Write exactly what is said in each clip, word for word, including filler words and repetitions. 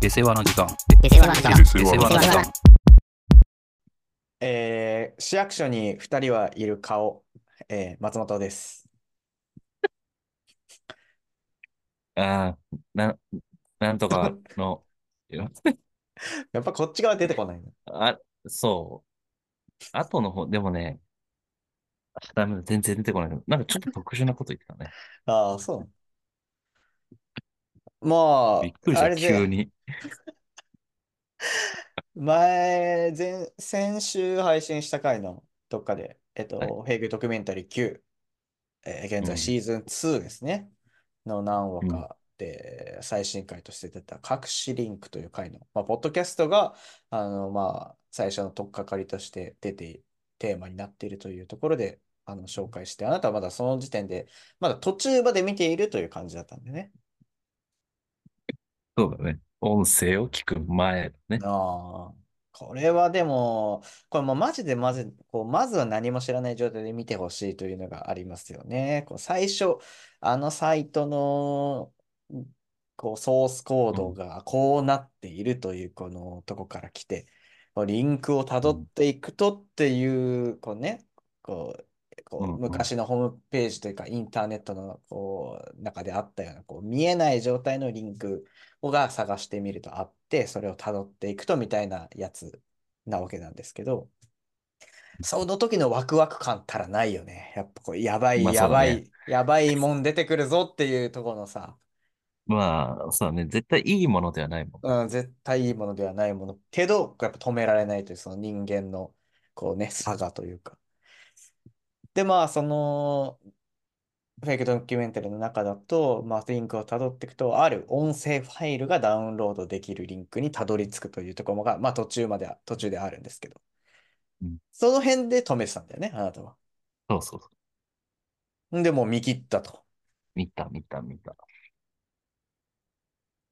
で世話の時間。で世話の時間。で世話の時間。えー、市役所にふたりはいる顔、えー、松本です。ああ、な、なんとかの。やっぱこっち側出てこないの。あ、そう。あとの方、でもね、ダメだ、全然出てこない。なんかちょっと特殊なこと言ってたね。ああ、そう。もう、びっくりした、急に。前、前、先週配信した回のどっかで、えっと、はい、平宮ドキュメンタリーきゅう、えー、現在シーズンツーですね、うん、の何話かで、最新回として出た、隠しリンクという回の、まあ、ポッドキャストが、あの、まあ、最初の取っかかりとして出て、テーマになっているというところで、あの、紹介して、あなたはまだその時点で、まだ途中まで見ているという感じだったんでね。そうだね。音声を聞く前ね。ああ、これはでも、これもマジでまず、こうまずは何も知らない状態で見てほしいというのがありますよね。こう最初、あのサイトのこうソースコードがこうなっているというこのとこから来て、うん、リンクをたどっていくとっていう、こうね、こう、こう昔のホームページというかインターネットのこう中であったようなこう見えない状態のリンクが探してみるとあってそれをたどっていくとみたいなやつなわけなんですけど、その時のワクワク感たらないよね。やっぱこうやばいやばい、まあね、やばいもん出てくるぞっていうところのさ、まあそうだね、絶対いいものではないもん、うん、絶対いいものではないものけどやっぱ止められないというその人間のこうね差がというかで、まあ、その、フェイクドキュメンタリーの中だと、まあ、リンクをたどっていくと、ある音声ファイルがダウンロードできるリンクにたどり着くというところが、まあ、途中まで、途中であるんですけど、うん、その辺で止めてたんだよね、あなたは。そうそうそう。でも、見切ったと。見た、見た、見た。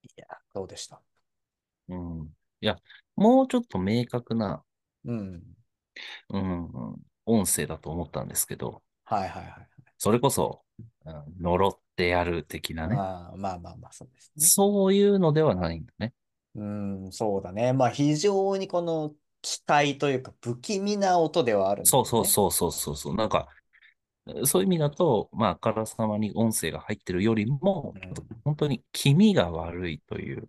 いや、どうでした？うん。いや、もうちょっと明確な、うん。うん、うん。音声だと思ったんですけど、はいはいはい。それこそ、うん、呪ってやる的なね。まあまあまあまあ、そうですね。そういうのではないんだね。うん、そうだね。まあ非常にこの期待というか不気味な音ではあるんだ、ね。そうそうそうそうそうそう。なんか、そういう意味だと、まああからさまに音声が入ってるよりも、うん、本当に気味が悪いという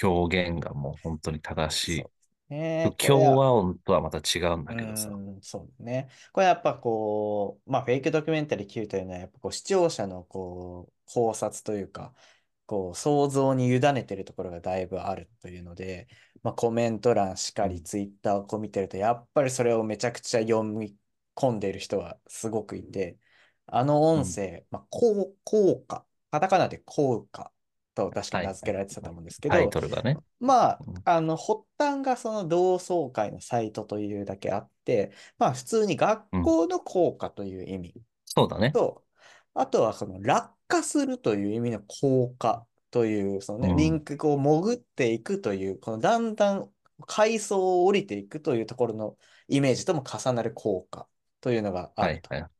表現がもう本当に正しい。不協和音とはまた違うんだけどさ。うん、そうね。これやっぱこう、まあ、フェイクドキュメンタリーきゅうというのはやっぱこう視聴者のこう考察というかこう想像に委ねてるところがだいぶあるというので、まあ、コメント欄しかりツイッターをこう見てるとやっぱりそれをめちゃくちゃ読み込んでいる人はすごくいて、あの音声、うん、まあ、こう、こうか、カタカナでこうかと確か名付けられてたと思うんですけど、はい、タイトルがね、まあ、あの発端がその同窓会のサイトというだけあって、まあ、普通に学校の校歌という意味、うん、そうだね、とあとはその落下するという意味の校歌というその、ね、うん、リンクを潜っていくというこのだんだん階層を降りていくというところのイメージとも重なる校歌というのがあると。はいはい、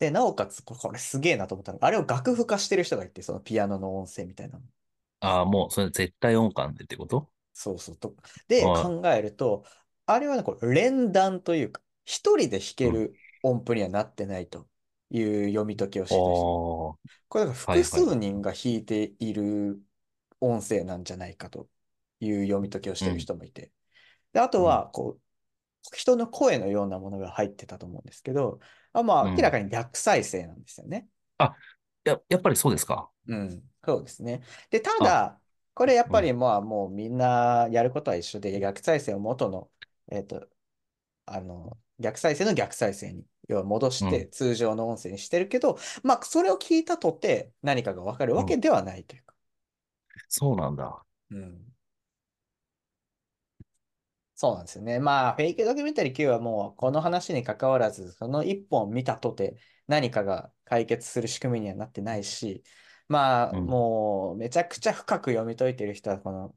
でなおかつこれすげえなと思ったのがあれを楽譜化してる人がいて、そのピアノの音声みたいなの。ああ、もうそれ絶対音感でってこと？そうそうと。で考えるとあれはねこれ連弾というか一人で弾ける音符にはなってないという読み解きをしてる人、うん、これだから複数人が弾いている音声なんじゃないかという読み解きをしてる人もいて、うん、であとはこう、うん、人の声のようなものが入ってたと思うんですけど、あ、まあ明らかに逆再生なんですよね。うん、あ、や、やっぱりそうですか。うん、そうですね。で、ただ、これやっぱりまあもうみんなやることは一緒で、逆再生を元の、えっと、あの、逆再生の逆再生に、要は戻して通常の音声にしてるけど、うん、まあそれを聞いたとて何かがわかるわけではないというか。うん、そうなんだ。うん。そうなんですよね。まあ、フェイクドキュメンタリーきゅうはもう、この話に関わらず、その一本見たとて、何かが解決する仕組みにはなってないし、まあ、うん、もう、めちゃくちゃ深く読み解いてる人は、この、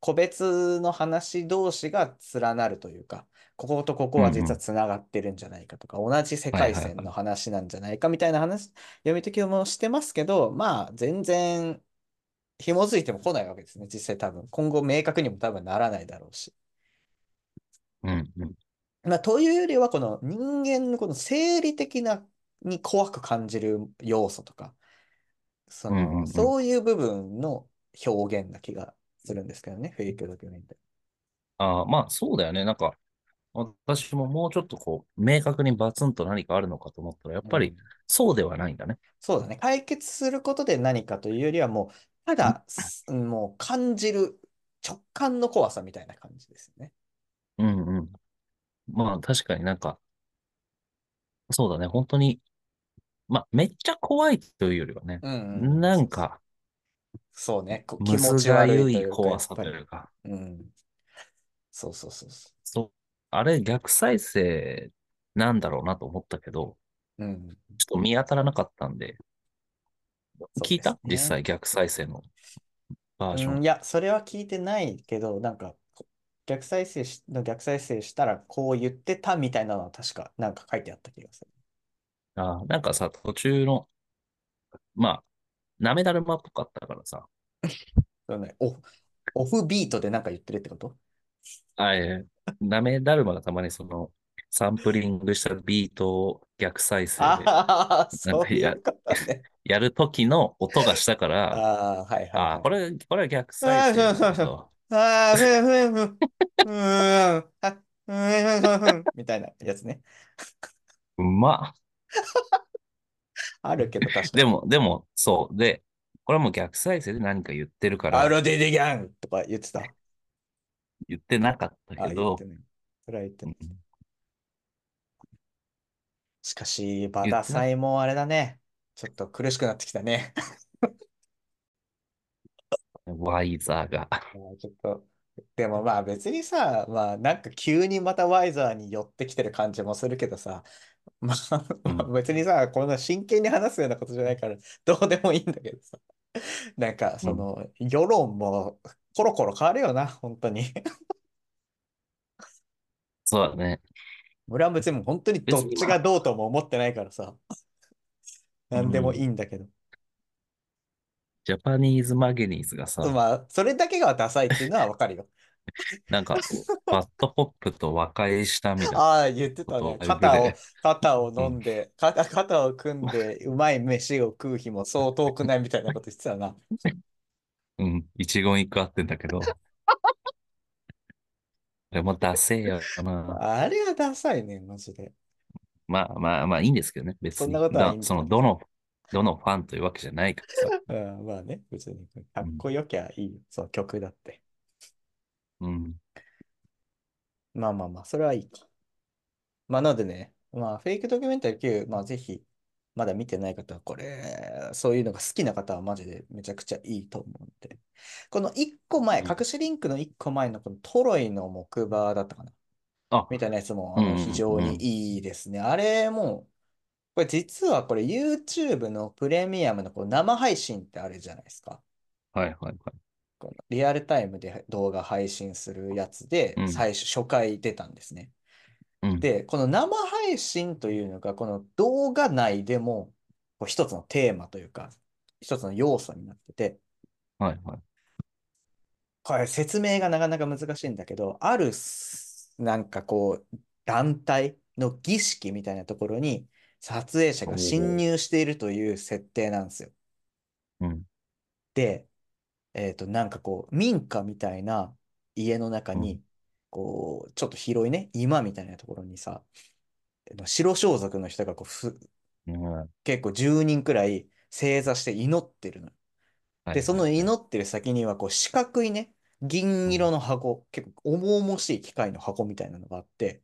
個別の話同士が連なるというか、こことここは実はつながってるんじゃないかとか、うんうん、同じ世界線の話なんじゃないかみたいな話、はいはいはい、読み解きもしてますけど、まあ、全然、紐づいても来ないわけですね、実際多分。今後明確にも多分ならないだろうし。うんうん。まあ、というよりは、この人間のこの生理的なに怖く感じる要素とか、その、うんうんうん、そういう部分の表現な気がするんですけどね、フェイクドキュメント。ああ、まあそうだよね。なんか、私ももうちょっとこう、明確にバツンと何かあるのかと思ったら、やっぱりそうではないんだね。うん、そうだね。解決することで何かというよりは、もう、ただ、うん、もう感じる直感の怖さみたいな感じですね。うんうん。まあ確かになんか、そうだね、本当に、まあめっちゃ怖いというよりはね、うんうん、なんか、そうね、気持ち悪い怖さというか、うん、そうそうそうそう。あれ逆再生なんだろうなと思ったけど、うん、ちょっと見当たらなかったんで、聞いた？実際逆再生のバージョン、うん。いや、それは聞いてないけど、なんか、逆再生し、逆再生したらこう言ってたみたいなのは確かなんか書いてあった気がする。ああ、なんかさ、途中の、まあ、なめだるまっぽかったからさ。そうね、オフ、オフビートでなんか言ってるってこと？あ、ええ、なめだるまがたまにその、サンプリングしたビートを逆再生でなんかや、ね、やるときの音がしたから、あ、はいはいはい、あ、これ、これは逆再生だと。ああ、ふんふんふん。うーん。あ、ふんふんふん。みたいなやつね。うまっ。あるけど、確かに。でも、でも、そう。で、これはもう逆再生で何か言ってるから。アウロデデギャンとか言ってた。言ってなかったけど。あ、言ってない。それは言ってない。うん、しかし、バタサイもあれだね。ちょっと苦しくなってきたね。ワイザーがちょっとでもまあ別にさ、まあなんか急にまたワイザーに寄ってきてる感じもするけどさ、まあ、まあ別にさ、こんな真剣に話すようなことじゃないからどうでもいいんだけどさ、なんかその、うん、世論もコロコロ変わるよな本当に。そうだね、俺は別に本当にどっちがどうとも思ってないからさ、なんでもいいんだけど、うん、ジャパニーズマゲニーズがさ、まあ、それだけがダサいっていうのはわかるよ。なんかバッドポップと和解したみたいな。ああ、言ってたね。肩を肩を飲んで、うん、肩肩を組んでうまい飯を食う日もそう遠くないみたいなこと言ってたな。うん、一言一句あってんだけど。でもダセえよな。あれはダサいねマジで。まあまあまあいいんですけどね、別に。そんなことはいいんだ。そのどのどのファンというわけじゃないからさ。うん、まあね、別にかっこよきゃいい、うん、その曲だって。うん。まあまあまあ、それはいいか。まあなのでね、まあフェイクドキュメンタリーきゅう、まあぜひ、まだ見てない方はこれ、そういうのが好きな方はマジでめちゃくちゃいいと思うんで。このいっこまえ、うん、隠しリンクのいっこまえのこのトロイの木馬だったかな。あ、みたいなやつもあの非常にいいですね。うんうんうん、あれも、これ実はこれ YouTube のプレミアムのこう生配信ってあるじゃないですか。はいはいはい。このリアルタイムで動画配信するやつで最初、うん、初回出たんですね、うん。で、この生配信というのがこの動画内でもこう一つのテーマというか一つの要素になってて。はいはい。これ説明がなかなか難しいんだけど、あるなんかこう団体の儀式みたいなところに撮影者が侵入しているという設定なんですよ。うん、で、えっと、なんかこう、民家みたいな家の中に、こう、うん、ちょっと広いね、今みたいなところにさ、白装束の人がこうふ、うん、結構じゅうにんくらい正座して祈ってるの。はい、で、その祈ってる先には、こう、四角いね、銀色の箱、うん、結構重々しい機械の箱みたいなのがあって、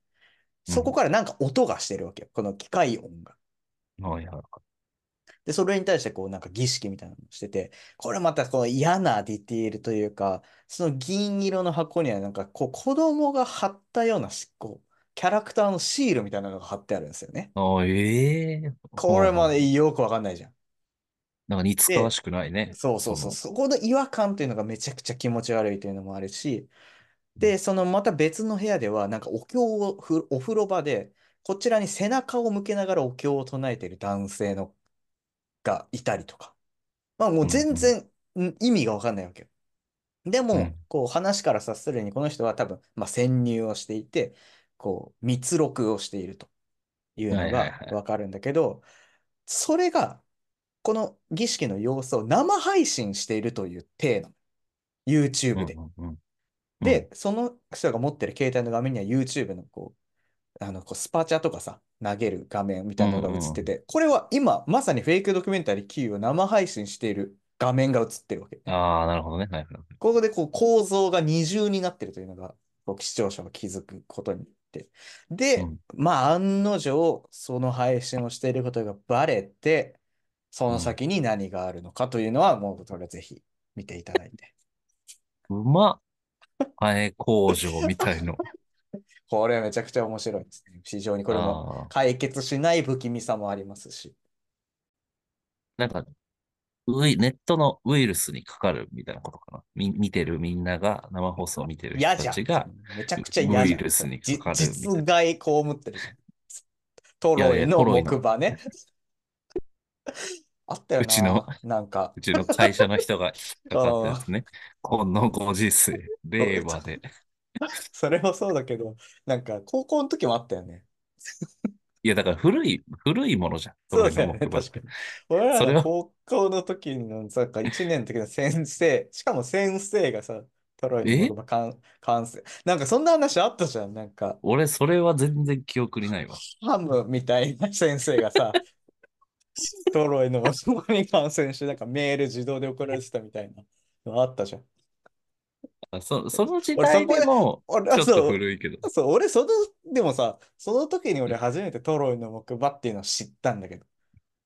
そこからなんか音がしてるわけよ。この機械音が。はいはい。で、それに対してこうなんか儀式みたいなのをしてて、これまたこの嫌なディティールというか、その銀色の箱にはなんかこう子供が貼ったようなこうキャラクターのシールみたいなのが貼ってあるんですよね。あ、ええー。これもね、よくわかんないじゃん。なんか似つかわしくないね。そうそうそう。そこの違和感というのがめちゃくちゃ気持ち悪いというのもあるし、で、そのまた別の部屋では、なんかお経を、お風呂場で、こちらに背中を向けながらお経を唱えている男性のがいたりとか。まあもう全然ん意味が分かんないわけよ。でも、うんこう話から察するに、この人は多分、まあ、潜入をしていて、こう、密録をしているというのはいはいがはい分かるんだけど、それが、この儀式の様子を生配信しているという体なの。うん YouTube で。うんうんで、その人が持ってる携帯の画面には YouTube のこう、あのこうスパチャとかさ、投げる画面みたいなのが映ってて、これは今、まさにフェイクドキュメンタリーきゅうを生配信している画面が映ってるわけ。ああー、なるほどね。はいはい。ここでこう構造が二重になってるというのが、こう視聴者が気づくことによって。で、うんまあ、案の定、その配信をしていることがバレて、その先に何があるのかというのは、もうそれはぜひ見ていただいて。うまっ。ハエ工場みたいの。これはめちゃくちゃ面白いですね。非常にこれもあー解決しない不気味さもありますし。なんか、ウイ、ネットのウイルスにかかるみたいなことかな。み、見てるみんなが、生放送を見てる人嫌じたゃんちが、。めちゃくちゃ嫌じゃん。ウイルスにかかるじみたいな実害被ってるじゃん。トロイの木馬ね。あったようちのな。なんか、うちの会社の人が引っかかったやつね。このご時世、令和で。それもそうだけど、なんか高校の時もあったよね。いや、だから古い、古いものじゃん。そうだよね、確かに。俺らそれのは高校の時の、さ、いちねんの時の先生、しかも先生がさ、トロイの言葉かん感染。なんかそんな話あったじゃん。なんか、俺、それは全然記憶にないわ。ハムみたいな先生がさ、トロイの息子に感染して、なんかメール自動で送られてたみたいなのあったじゃん。あそ、その時代でも、俺、あちょっとそう、古いけど。そう、俺、その、でもさ、その時に俺初めてトロイの木馬っていうのを知ったんだけど。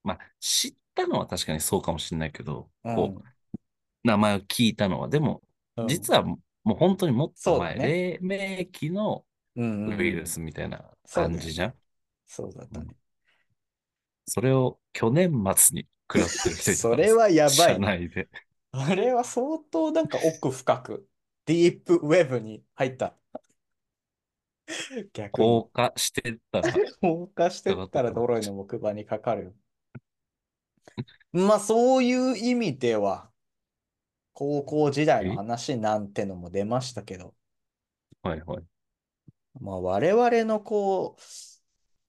まあ、知ったのは確かにそうかもしれないけど、うこん。う、名前を聞いたのは、でも、うん、実はもう本当にもっとそうだ前、ね。黎明期のうんうウんイうルん。スみたいなそう感だじね。じゃん。そうだっうたんね。それを去年末に食らってる人いたそかられはやば社いね。内で。あれは相当なんか奥深く、ディープウェブに入った。逆に。硬化してったら放火してっよかったたらかも。呪いの木馬にかかるよ。まあそういう意味では、高校時代のえ話なんてのも出ましたけど、はいはい。まあ我々のこう、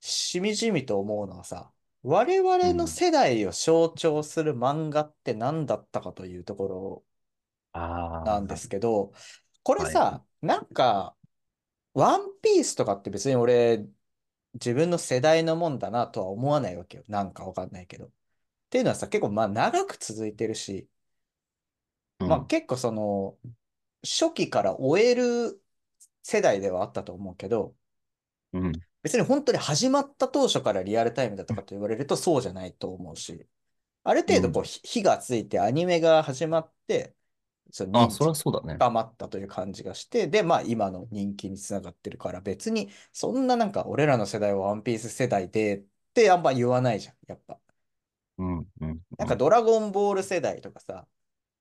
しみじみと思うのはさ、我う々のん。世代を象徴する漫画って何だったかというところなあんであ、すけど、これはい。さ、なんか、ワンピースとかって別に俺、自分の世代のもんだなとは思わないわけよ。なんかわかんないけど。っていうのはさ、結構まあ長く続いてるし、うまあん。結構その、初期から終える世代ではあったと思うけど、うん。別に本当に始まった当初からリアルタイムだとかと言われるとそうじゃないと思うし、あるう程度こうん。ひ火がついてアニメが始まって、そのあ、認そり知ゃそうだね。深まったという感じがして、で、まあ今の人気につながってるから、別にそんななんか俺らの世代はワンピース世代でってあんま言わないじゃん、やっぱ。うん、うん、なんうかん。ドラゴンボール世代とかさ、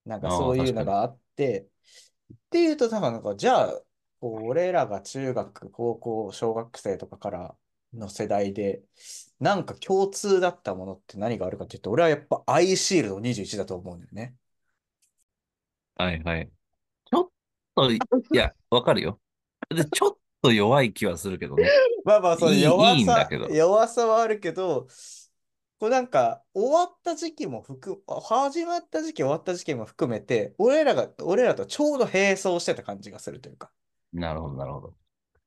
なんかあそあ、ういう確のかに。があって、っていうと、なんか、なんかじゃあ、こう俺らが中学、高校、小学生とかからの世代で、なんか共通だったものって何があるかって言うと、俺はやっぱアイシールドにじゅういちだと思うんだよね。はいはい。ちょっと、いや、わかるよ。で、ちょっと弱い気はするけどね。まあまあ、そのいい、弱いいんださ、けど。弱さはあるけど、こうなんか、終わった時期も含、始まった時期、終わった時期も含めて、俺らが、俺らとちょうど並走してた感じがするというか、なるほど、なるほど。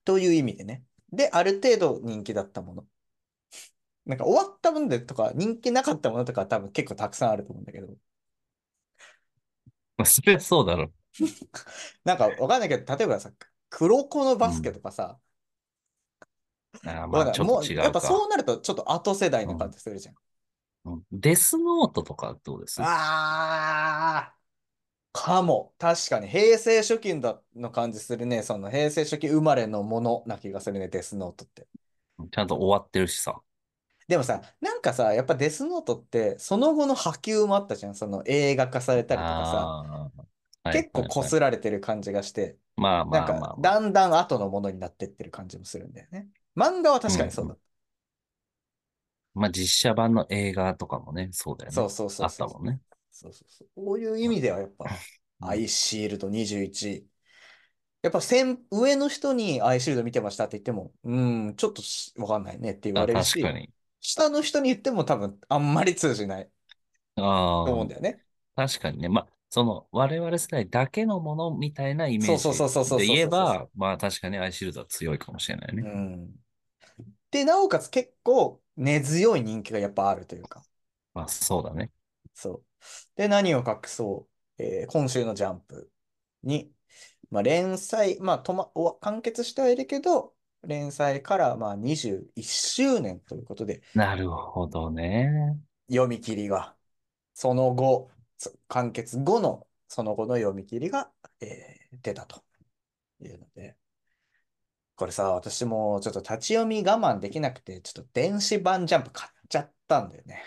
という意味でね。で、ある程度人気だったもの。なんか終わったものでとか、人気なかったものとか多分結構たくさんあると思うんだけど、まあ、そりゃそうだろう。なんかわかんないけど、例えばさ、黒子のうバスケん。とかさ、あーまわあ、かんない。ちょっとも違う、やっうぱか。そうなるとちょっと後世代うの感ん。じするじゃん。うんデスノートとかどうですあー、かも。確かに、平成初期だの感じするね。その平成初期生まれのものな気がするね、デスノートって。ちゃんと終わってるしさ。でもさ、なんかさ、やっぱデスノートって、その後の波及もあったじゃん。その映画化されたりとかさ、ああ、はい結構はいこはい。すられてる感じがして、まあなんまあかまあまだんだん後のものになってってる感じもするんだよね。漫画はあ。う確かにんそううだ。ん。まあ実写版の映画とかもね、そうだよそね。うそうそあうったそう。もんね。そうそうそう。こういう意味ではやっぱ、アイシールドにじゅういち。やっぱ先上の人にアイシールド見てましたって言っても、うん、ちょっとわかんないねって言われるし、確かに下の人に言っても多分あんまり通じないと思うんだよね。確かにね。まあ、その我々世代だけのものみたいなイメージで言えば、まあ確かにアイシールドは強いかもしれないね。うん、で、なおかつ結構根強い人気がやっぱあるというか。まあそうだね。そう。で、何を隠そう、えー、今週のジャンプに、まあ、連載、まあとま、完結してはいるけど、連載からまあにじゅういっしゅうねんということで。なるほどね。読み切りが、その後、完結後の、その後の読み切りが、えー、出たというので。これさ、私もちょっと立ち読み我慢できなくて、ちょっと電子版ジャンプ買っちゃったんだよね。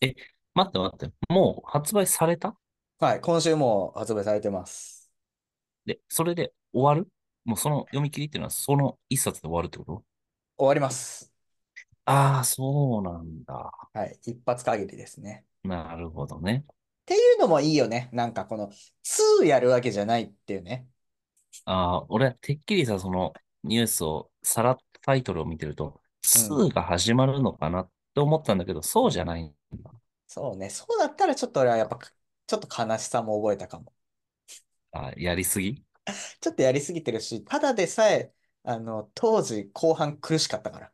え、待って待って、もう発売された？はい、今週もう発売されてます。で、それで終わる？もうその読み切りっていうのはその一冊で終わるってこと？終わります。ああ、そうなんだ。はい、一発限りですね。なるほどね。っていうのもいいよね。なんかこの、にやるわけじゃないっていうね。ああ、俺、てっきりさ、その、ニュースをさらっとタイトルを見てると、にが始まるのかなって思ったんだけど、うん、そうじゃないんだ。そうね。そうだったらちょっと俺はやっぱちょっと悲しさも覚えたかも。あ、やりすぎ？ちょっとやりすぎてるし、ただでさえあの当時後半苦しかったから。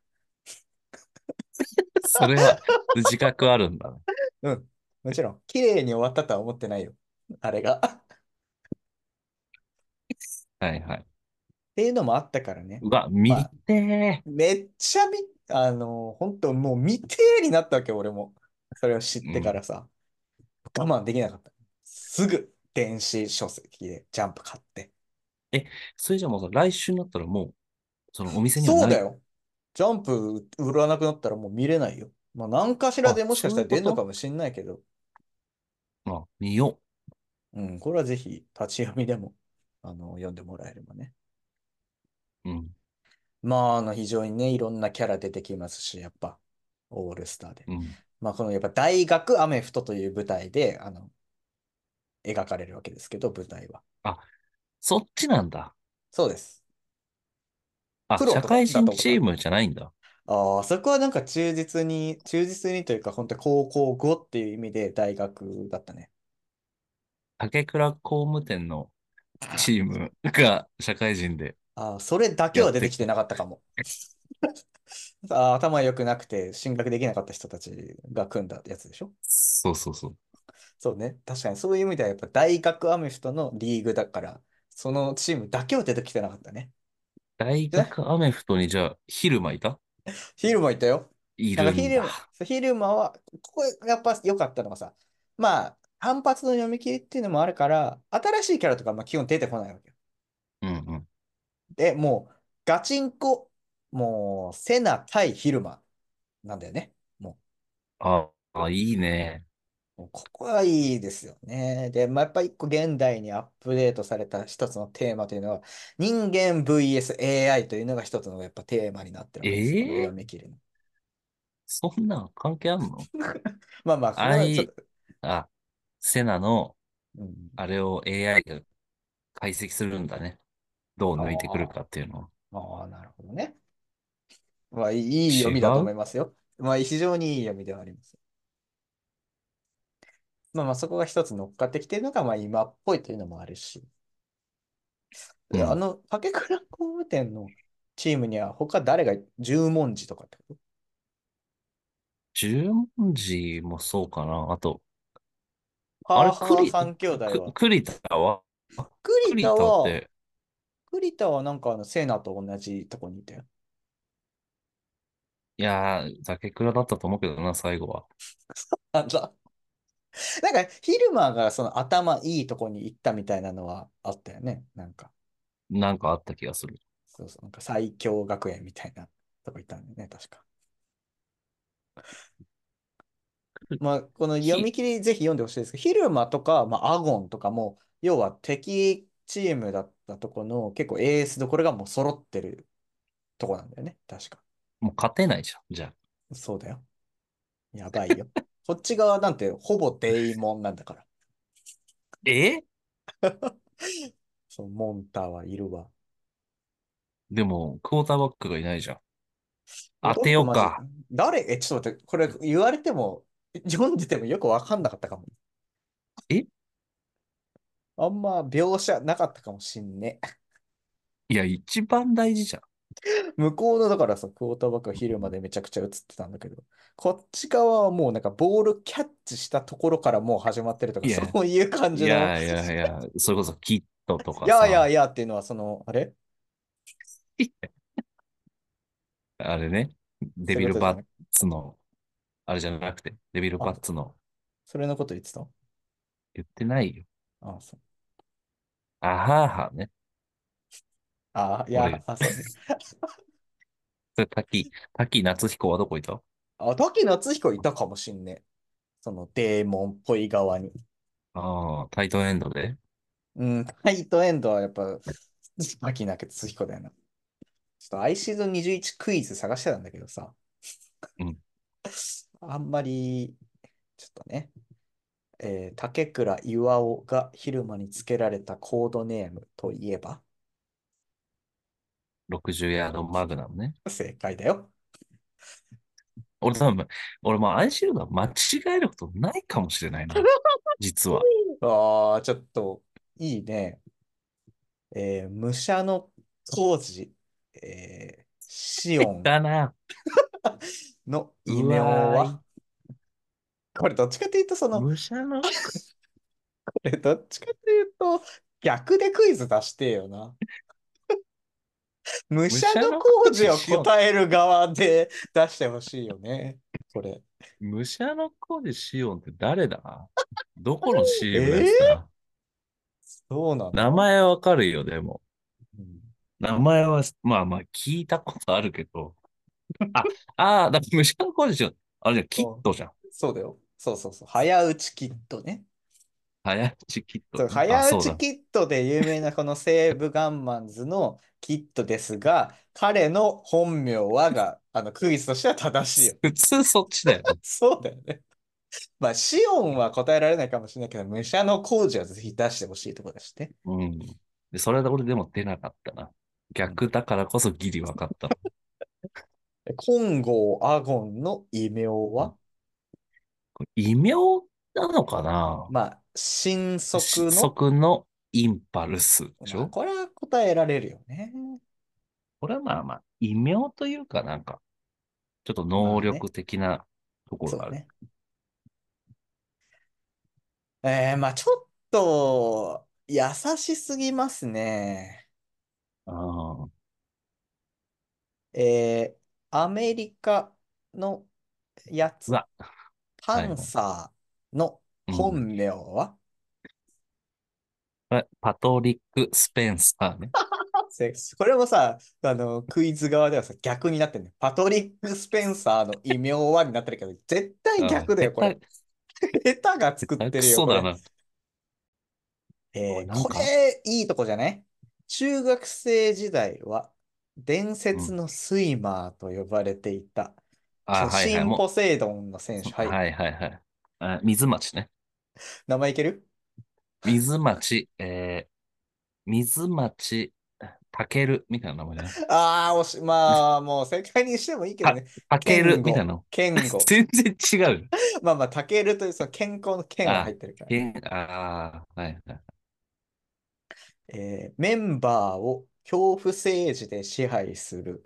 それは自覚あるんだね。うん。もちろん綺麗に終わったとは思ってないよ。あれが。はいはい。っていうのもあったからね。うわ、見てー、まあ、めっちゃ見、あの、本当もう見てーになったわけ、俺も。それを知ってからさ、うん、我慢できなかった。すぐ、電子書籍でジャンプ買って。え、それじゃもうさ、来週になったらもう、そのお店にはない。そうだよ。ジャンプ売らなくなったらもう見れないよ。まあ、何かしらでもしかしたら出んのかもしんないけど。あ、まあ、見よう。うん、これはぜひ、立ち読みでも、あの、読んでもらえればね。うん、まあ、あの非常にねいろんなキャラ出てきますしやっぱオールスターで、うん、まあこのやっぱ大学アメフトという舞台であの描かれるわけですけど舞台はあそっちなんだそうですあ社会人チームじゃないんだあそこはなんか忠実に忠実にというか本当に高校後っていう意味で大学だったね竹倉工務店のチームが社会人であそれだけは出てきてなかったかも。あ頭良くなくて進学できなかった人たちが組んだやつでしょそうそうそう。そうね。確かにそういう意味ではやっぱ大学アメフトのリーグだから、そのチームだけは出てきてなかったね。大学アメフトにじゃあ、昼間いた昼間いたよ。いるんだ。なんか昼間は、ここやっぱ良かったのがさ、まあ、反発の読み切りっていうのもあるから、新しいキャラとかまあ基本出てこないわけよ。うんうん。で、もう、ガチンコ、もう、セナ対ヒルマなんだよね。もう。ああ、いいね。もうここはいいですよね。で、まあ、やっぱ一個現代にアップデートされた一つのテーマというのは、人間 ブイエスエーアイ というのが一つのやっぱテーマになってるんですよ、えー、読み切りの。そんなん関係あんのまあまあ、あれ、あ、セナの、あれを エーアイ が解析するんだね。どう抜いてくるかっていうのは。ああ、なるほどね。まあ、いい読みだと思いますよ。まあ、非常にいい読みではあります。まあまあ、そこが一つ乗っかってきてるのが、まあ、今っぽいというのもあるし。うん、あの、竹倉工務店のチームには、他誰が十文字とかってこと？十文字もそうかな。あと、あれ、栗田は。栗田は栗田って。栗田はなんかあのセナと同じとこにいたよ。いやー、竹倉だったと思うけどな、最後は。なんか、ヒルマがその頭いいとこに行ったみたいなのはあったよね、なんか。なんかあった気がする。そうそう、なんか最強学園みたいなとこ行ったんだよね、確か。まあ、この読み切りぜひ読んでほしいですけど、ヒルマとか、まあ、アゴンとかも、要は敵チームだったとこの結構エースどころがもう揃ってるとこなんだよね、確か。もう勝てないじゃん、じゃあ。そうだよ。やばいよ。こっち側なんてほぼデイモンなんだから。えそう、モンターはいるわ。でも、クォーターバックがいないじゃん。当てようか。誰え、ちょっと待って、これ言われても、読んでてもよくわかんなかったかも。えあんま描写なかったかもしんね。いや、一番大事じゃん。向こうのだからさ、クォーターバックは昼までめちゃくちゃ映ってたんだけど、こっち側はもうなんかボールキャッチしたところからもう始まってるとか、いやそういう感じの。いやいやいや、それこそキットとかさ。いやいやいやっていうのは、その、あれあれね、デビルバッツの、あれじゃなくて、デビルバッツの。それのこと言ってた？言ってないよ。ああ、そう。あははね。ああ、いや、あ、そうね。それ、滝、滝夏彦はどこいた？あ、滝夏彦いたかもしんね。その、デーモンっぽい側に。ああ、タイトエンドで？うん、タイトエンドはやっぱ、滝夏彦だよな。ちょっとアイシーズンにじゅういちクイズ探してたんだけどさ。うん。あんまり、ちょっとね。えー、竹倉岩尾が昼間につけられたコードネームといえば？ろくじゅうヤードマグナムね。正解だよ。俺多分、俺もアイシールドは間違えることないかもしれないな。実は。ああ、ちょっと、いいね。えー、武者の当時。えー、シオンだなの異名は？これどっちかというとその武者のこれどっちかというと逆でクイズ出してよな。武者の工事を答える側で出してほしいよね。これ武者の工事シオンって誰だ？どこの シーエム ですか？そうなの。名前わかるよでも。名前は、まあまあ、聞いたことあるけど。あ、ああ、だって武者の工事しよう。あれじゃ、キットじゃん。そうだよ。そうそうそう。早打ちキットね。早打ちキット、ね。早打ちキットで有名なこの西武ガンマンズのキットですが、彼の本名はが、あの、クイズとしては正しいよ。普通そっちだよ。そうだよね。まあ、シオンは答えられないかもしれないけど、武者の工事はぜひ出してほしいところだしね。うん。で、それで俺でも出なかったな。逆だからこそギリ分かった。金剛アゴンの異名は？異名なのかな？まあ、神速の。神速のインパルスでしょ？まあ、これは答えられるよね。これはまあまあ、異名というかなんか、ちょっと能力的なところがある。まあね。そうね。えー、まあちょっと優しすぎますね。あえー、アメリカのやつ、パンサーの本名は？はいうん、パトリック・スペンサーね。これもさあの、クイズ側ではさ逆になってるね。パトリック・スペンサーの異名はになってるけど、絶対逆だよ、これ。下手が作ってるよ。そうだな。えー、これ、いいとこじゃない？中学生時代は伝説のスイマーと呼ばれていた、巨神ポセイドンの選手。はいはいはい。あ、水町ね。名前いける？水町、えー、水町たけるみたいな名前だね。ああ、まあもう正解にしてもいいけどね。たけるみたいな。健吾。全然違う。まあまあ、たけるというその健康の健が入ってるから、ね。ああ、はいはい。えー、メンバーを恐怖政治で支配する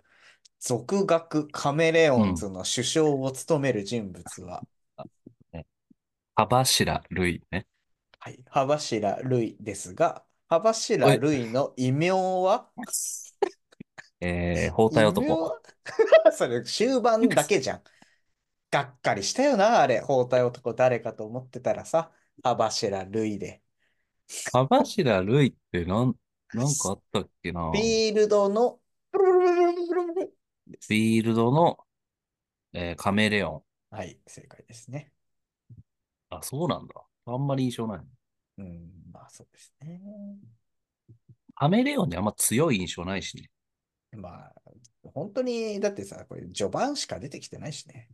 俗学カメレオンズの首相を務める人物は？羽柱類ね。はい、羽柱類ですが、羽柱類の異名は？えー、包帯男。それ終盤だけじゃん。がっかりしたよな、あれ。包帯男誰かと思ってたらさ、羽柱類で。羽柱類ってなん、なんかあったっけな。フィールドの、フィールドの、えー、カメレオン。はい、正解ですね。あ、そうなんだ。あんまり印象ない。うん、まあそうですね。カメレオンにあんま強い印象ないしね。まあ、本当に、だってさ、これ序盤しか出てきてないしね。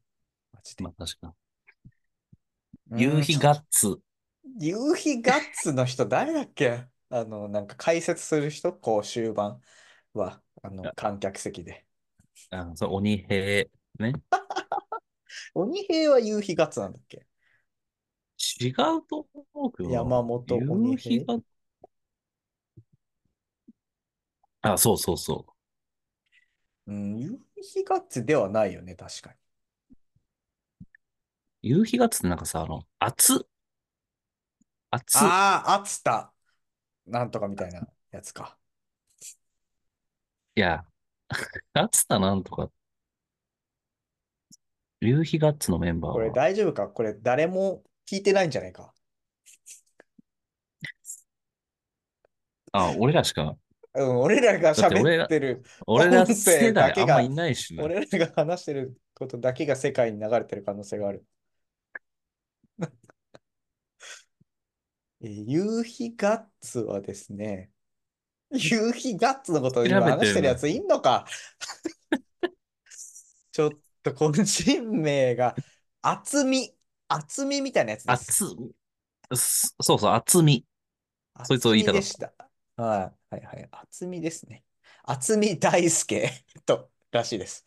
まあ確かに。夕日ガッツ夕日ガッツの人、誰だっけ、あの、なんか解説する人、こう、終盤は、あの、あ観客席で。あの、そう、鬼平、ね。鬼平は夕日ガッツなんだっけ、違うと思うけどな。山本鬼夕日平。が、あ、そうそうそう。うん、夕日ガッツではないよね、確かに。夕日がつってなんかさ、あの、熱、熱、ああ、熱田、なんとかみたいなやつか。いや、熱だなんとか、夕日ガッツのメンバーこれは、大丈夫か、これ誰も聞いてないんじゃないか。あ、俺らしか、うん、俺らがだって喋っ俺ら、てる俺ら音声世だ代けあんまいが、ないしな。俺らが話してることだけが世界に流れてる可能性がある。えー夕日ガッツはですね、夕日ガッツのことを調今べ話してるやて、ついんのか。ちょっと個人名が、厚み、厚みみたいなやつです。厚み、すそうそう、厚み。そいつ厚を言いみたかでっした。はい、はい、はい。厚みですね。厚み大輔 と、らしいです。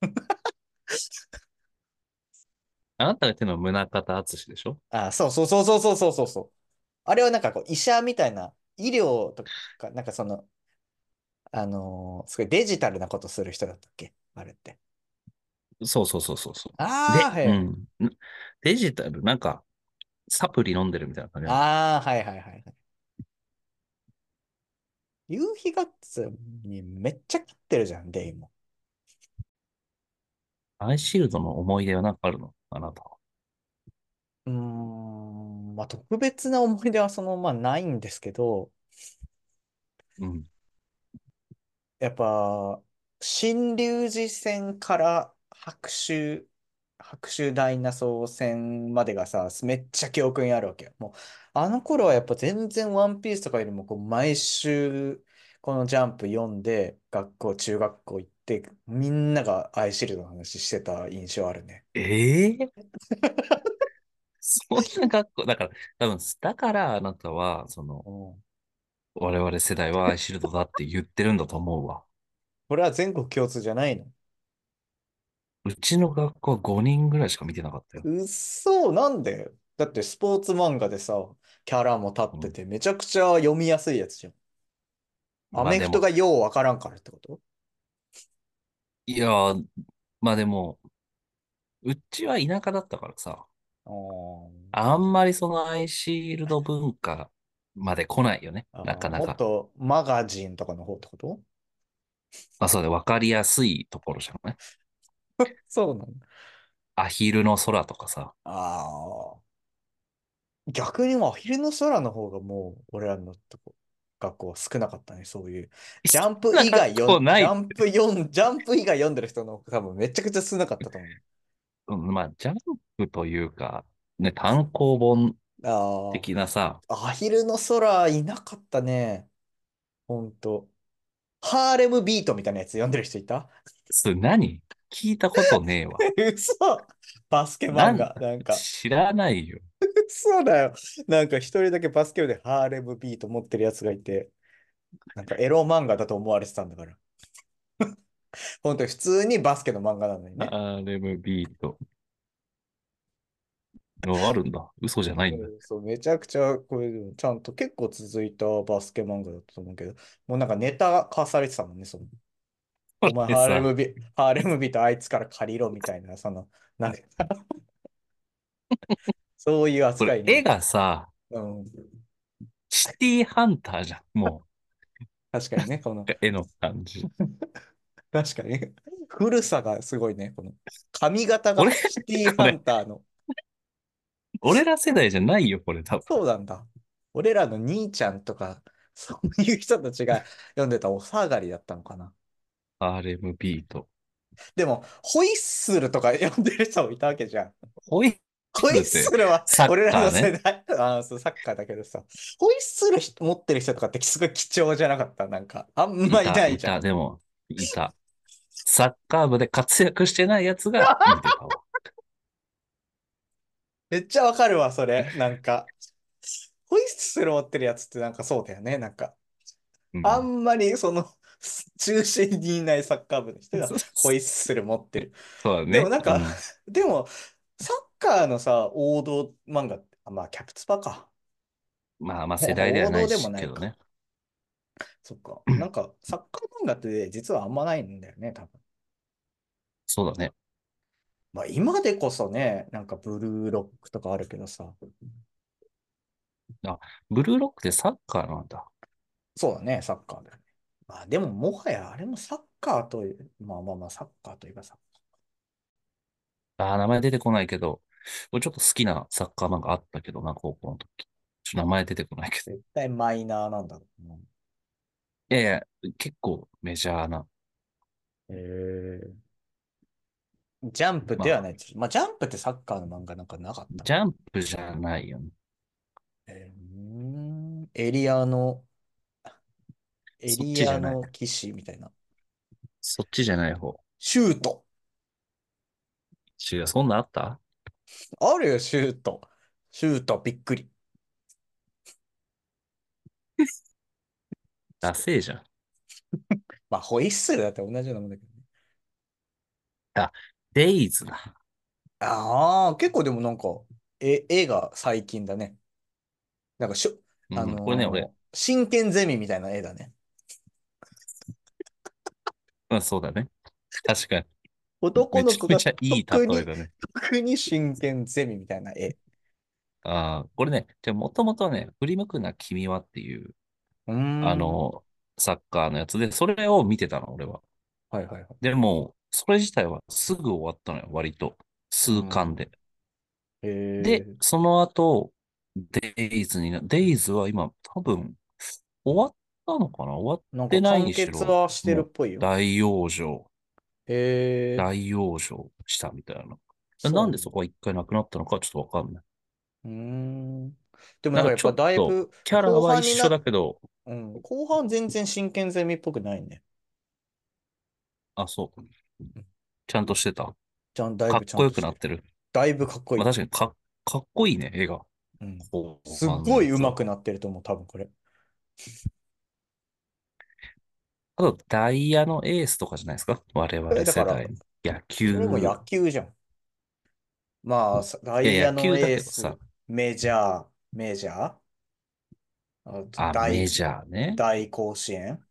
た。あなたが手の宗像敦でしょ、あ、そうそうそうそうそうそうそうそう。あれはなんかこう、医者みたいな、医療とか、なんかその、あのーすごいデジタルなことする人だったっけ、あれって。そうそうそうそうそう。ああ、で、はうい。ん。んデジタル、なんか、サプリ飲んでるみたいな感じなの。ああ、はいはいはいはい。夕日ガッツにめっちゃ食ってるじゃん、デイも。アイシールドの思い出はなんかあるの、あなたは。うーん、まあ特別な思い出はその、まあないんですけど、うん。やっぱ、新龍寺線から白州、白州大那須線までがさ、めっちゃ記憶にあるわけよ。もう、あの頃はやっぱ全然ワンピースとかよりも、こう、毎週、このジャンプ読んで、学校、中学校行って、みんながアイシールドの話してた印象あるね。ええ、そんな学校、だから、多分、だからあなたは、その、うん、我々世代はアイシールドだって言ってるんだと思うわ。これは全国共通じゃないの、うちの学校はごにんぐらいしか見てなかったよ。うっそ、なんでだってスポーツ漫画でさ、キャラも立っうてん、て、めちゃくちゃ読みやすいやつじゃん。アまあメでフトも、がようわからんからってこと、いやー、まあでも、うちは田舎だったからさ、あーあんまりそのアイシールド文化まで来ないよね、あなかー、なもっか。とマガジンとかの方ってこと、まあそうで、わかりやすいところじゃない、そうなんだ。アヒルの空とかさ、ああ。逆にもうアヒルの空の方がもう俺らのとこ学校は少なかったね。そういうジャンそプんな以外学よ校ん、なジいっャンプて。よん、ジャンプ以外読んでる人の方が多分めちゃくちゃ少なかったと思うん、まあ、ジャンプというか、ね、単行本う。あ的なさ、あ。アヒルの空いなかったね。ほんと。ハーレムビートみたいなやつ読んでる人いた？ それ何聞いたことねえわ。嘘。バスケな漫ん、画。なんか、知らないよ。嘘だよ。なんか一人だけバスケ部でハーレムビート持ってるやつがいて、なんかエロ漫画だと思われてたんだから。本当に普通にバスケの漫画なのにね。アーレムビート。あ、あるんだ。嘘じゃないんだ。うん、そう、めちゃくちゃ、これ、ちゃんと結構続いたバスケ漫画だったと思うけど、もうなんかネタ化されてたもんね、その、こお前れハーレさ、ムビ、ハーレムビとあいつから借りろみたいな、その、なんか そういうそ扱れいになっ絵て。がさ、うん、シティハンターじゃん。も確かにね、この、う、絵の感じ。確かに、古さがすごいね、この、髪型俺、がシティこハれ、ンターの、俺ら世代じゃないよ、これ多分。そうなんだ。俺らの兄ちゃんとか、そういう人たちが読んでたお下がりだったのかな。アーレムビート。でも、ホイッスルとか呼んでる人もいたわけじゃん。ホイッホイスルッっスてルはサッ俺らカのー世ね。代、あー、そう、サッカーだけどさ、ホイッスル持ってる人とかってすごい貴重じゃなかった。なんか、あんいまいた、ないいじゃた、ん。でも、いた。サッカー部で活躍してないやつが見てたわ。めっちゃわかるわ、それ。なんか、ホイッスル持ってるやつってなんかそうだよね。なんか、うん、あんまりその、中心にいないサッカー部の人がホイッスル持ってる。そうだね。でもなんか、うん、でも、サッカーのさ、王道漫画、まあ、キャプツバか。まあ、まあ、世代ではないですけどね。そっか。なんか、サッカー漫画って実はあんまないんだよね、多分。そうだね。まあ、今でこそね、なんかブルーロックとかあるけどさ。あ、ブルーロックってサッカーなんだ。そうだね、サッカーだよね。まあ、でも、もはやあれもサッカーという、まあまあまあ、サッカーといえばサッカー。ああ、名前出てこないけど、俺ちょっと好きなサッカー漫画あったけどな、高校の時。ちょっと名前出てこないけど。絶対マイナーなんだろうな。いやいや、結構メジャーな。えー、ジャンプではないです。まあ、まあ、ジャンプってサッカーの漫画なんかなかった。ジャンプじゃないよね。えー、エリアの、エリアの騎士みたいな。そっちじゃない方。シュート。違う、そんなあった?あるよ、シュート。シュート、びっくり。ダセえじゃん。まあ、ホイッスルだって同じようなもんだけどね。あ、デイズだ。ああ、結構でもなんか、え、絵が最近だね。なんかしょ、うん、あのー、これね、俺。真剣ゼミみたいな絵だね。まあ、そうだね。確かに。男の子が特に、めちゃめちゃいい例えだね。特に真剣ゼミみたいな絵。ああ、これね、じゃあもともとね、振り向くな君はっていう、うんあの、サッカーのやつで、それを見てたの、俺は。はいはいはい。でも、それ自体はすぐ終わったのよ、割と。数巻で。うん、で、その後、デイズにな、デイズは今、多分、終わったのかな終わってないにしろ。完結はしてるっぽいよ。大養生。へー。大養生したみたいな。なんでそこが一回なくなったのかちょっとわかんない。うーんでもなんかやっぱだいぶキャラは一緒だけど、うん、後半全然真剣ゼミっぽくないね。あ、そう。ちゃんとしてた。ちゃんだいぶちゃんとしてる。かっこよくなってる。だいぶかっこいい。まあ、確かに か, かっこいいね、絵が、うん。すっごい上手くなってると思う、多分これ。あと、ダイヤのエースとかじゃないですか我々世代。野球。それも野球じゃん。まあ、ダイヤのエース。メジャー、メジャーあ大メジャーね。大甲子園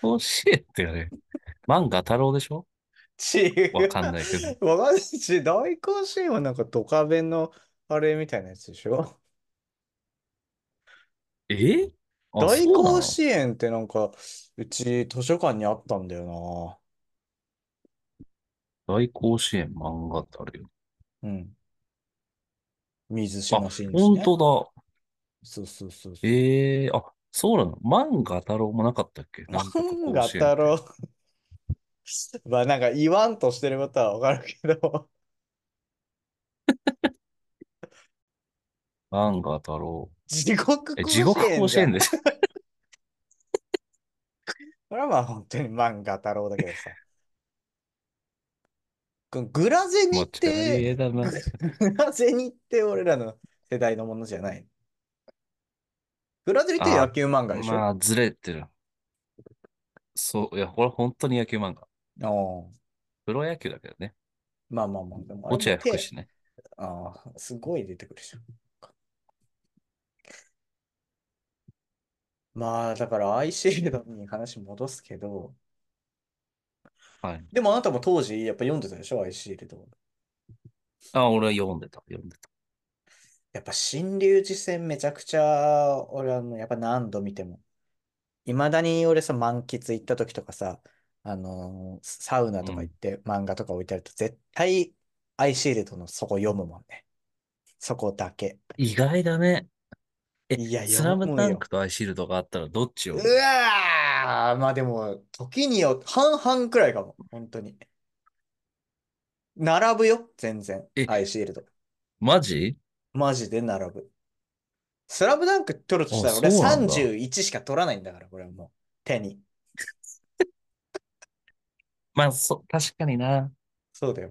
甲子園ってね、漫画太郎でしょ違う。わかんないけど。わかんないし、大甲子園はなんかドカベンのあれみたいなやつでしょえ大甲子園ってなんか、うち図書館にあったんだよな。大甲子園漫画ってあるよ。うん。水島新司、ね。あ、本当だ。そうそうそうそう。ええー、あ、そうなの。漫画太郎もなかったっけ漫画太郎。まあなんか言わんとしてることはわかるけど。漫画太郎。地獄甲子園。地獄甲子園です。これはまあ本当に漫画太郎だけどさ。グラゼニって、グラゼニって俺らの世代のものじゃない。グラゼニって野球漫画でしょ?まあ、ずれてる。そう、いや、これ本当に野球漫画。プロ野球だけどね。まあまあまあ。落合福士ね。ああ、すごい出てくるじゃん。まあ、だからアイシールドに話戻すけど、はい、でもあなたも当時やっぱ読んでたでしょアイシールド。あ、俺は読んでた、読んでた。やっぱ新龍寺戦めちゃくちゃ俺はやっぱ何度見ても。いまだに俺さ満喫行った時とかさ、あのー、サウナとか行って漫画とか置いてあると、うん、絶対アイシールドのそこ読むもんね。そこだけ。意外だね。え、いやスラムダンクとアイシールドがあったらどっちをうわーまあでも、時によ、半々くらいかも、本当に。並ぶよ、全然、アイシールド。マジ?マジで並ぶ。スラムダンク取るとしたら、俺さんじゅういちしか取らないんだから、これはもう、手に。まあ、そ、確かにな。そうだよ。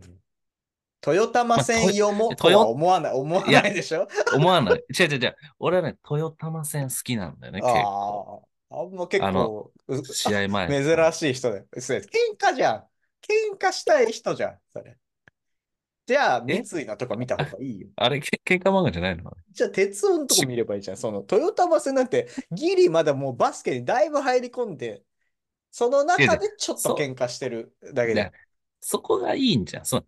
豊玉線読もうとは思わない、思わないでしょ思わない。違う違う違う。俺はね、豊玉線好きなんだよね、結構。ああ、もう結構、試合前。珍しい人だよ。喧嘩じゃん。喧嘩したい人じゃん、それ。じゃあ、三井のとか見た方がいいよ。あれ、けんか漫画じゃないの？じゃあ、鉄音とか見ればいいじゃん。その、豊玉線なんて、ギリまだもうバスケにだいぶ入り込んで、その中でちょっと喧嘩してるだけで。そこがいいんじゃん。その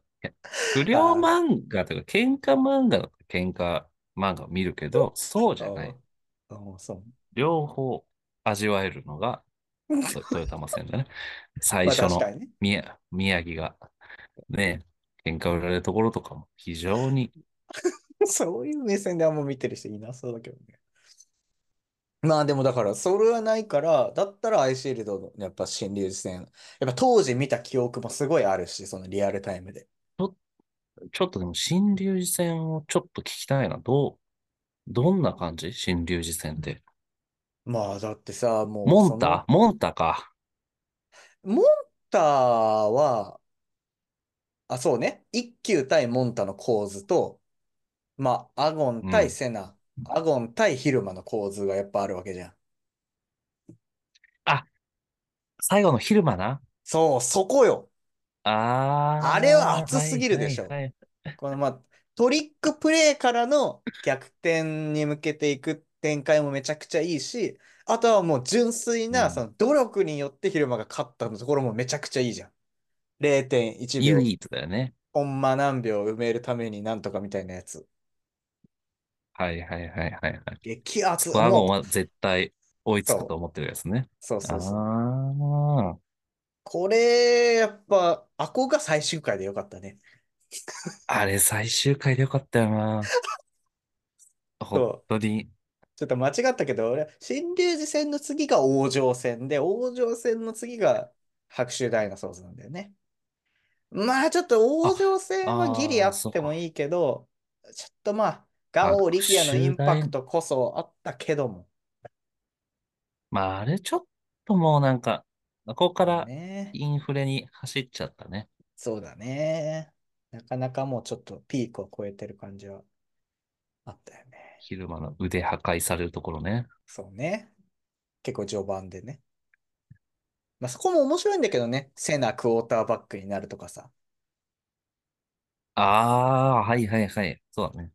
不良漫画とか、喧嘩漫画とか、喧嘩漫画を見るけど、そうじゃない。ああそう両方味わえるのが、豊玉線だね。最初の宮、まあね、宮城が、ね、喧嘩売られるところとかも非常にそういう目線であんま見てる人いなそうだけどね。まあでもだからそれはないから、だったらアイシールドのやっぱ新竜戦、やっぱ当時見た記憶もすごいあるし、そのリアルタイムでちょ、ちょっとでも新竜戦をちょっと聞きたいな。どうどんな感じ新竜戦って。まあだってさ、もうモンタモンタかモンタはあ、そうね。一級対モンタの構図と、まあ、アゴン対セナ、うん、アゴン対ヒルマの構図がやっぱあるわけじゃん。あ、最後のヒルマな。そう、そこよ。ああ。あれは熱すぎるでしょ。はいはいはい、このまあ、トリックプレイからの逆転に向けていく展開もめちゃくちゃいいし、あとはもう純粋な、うん、その努力によってヒルマが勝ったのところもめちゃくちゃいいじゃん。れいてんいち 秒。ユニットだよね。コンマ何秒埋めるためになんとかみたいなやつ。はいはいはいはい、はい。激アツ。ワゴンは絶対追いつくと思ってるやつね。そうそうそう。あこれ、やっぱ、アコが最終回でよかったね。あれ、最終回でよかったよな。本当に。ちょっと間違ったけど、俺、新龍寺戦の次が王城戦で、王城戦の次が白州ダイナソーズなんだよね。まあちょっと王城戦はギリあってもいいけど、ちょっとまあガオー力也のインパクトこそあったけども、まああれちょっともうなんかここからインフレに走っちゃったね。そうだね。なかなかもうちょっとピークを超えてる感じはあったよね。昼間の腕破壊されるところね。そうね。結構序盤でね。まあ、そこも面白いんだけどね。セナクォーターバックになるとかさ。ああ、はいはいはい。そうだね。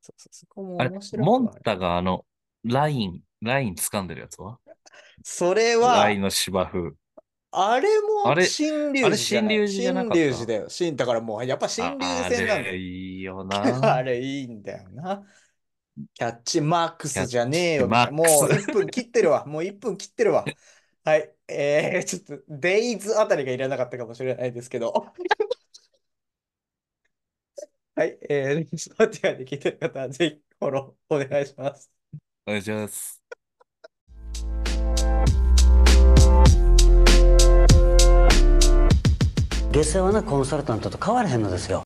そ, そ, そこも面白い。モンタがあの、ライン、ライン掴んでるやつはそれは、ラインの芝生。あれも新龍寺。あれ新龍寺じゃなかった。新龍寺だよ。新、だからもう、やっぱ新龍寺戦なんだよ。あれいいよな。あれいいんだよな。キャッチマックスじゃねえよ。もういっぷん切ってるわ。もういっぷん切ってるわ。はい、えー、ちょっと、デイズあたりがいらなかったかもしれないですけど。はい、えー、スポーティアで聞いてる方は、ぜひフォローお願いします。お願いします。下世話なコンサルタントと変わらへんのですよ。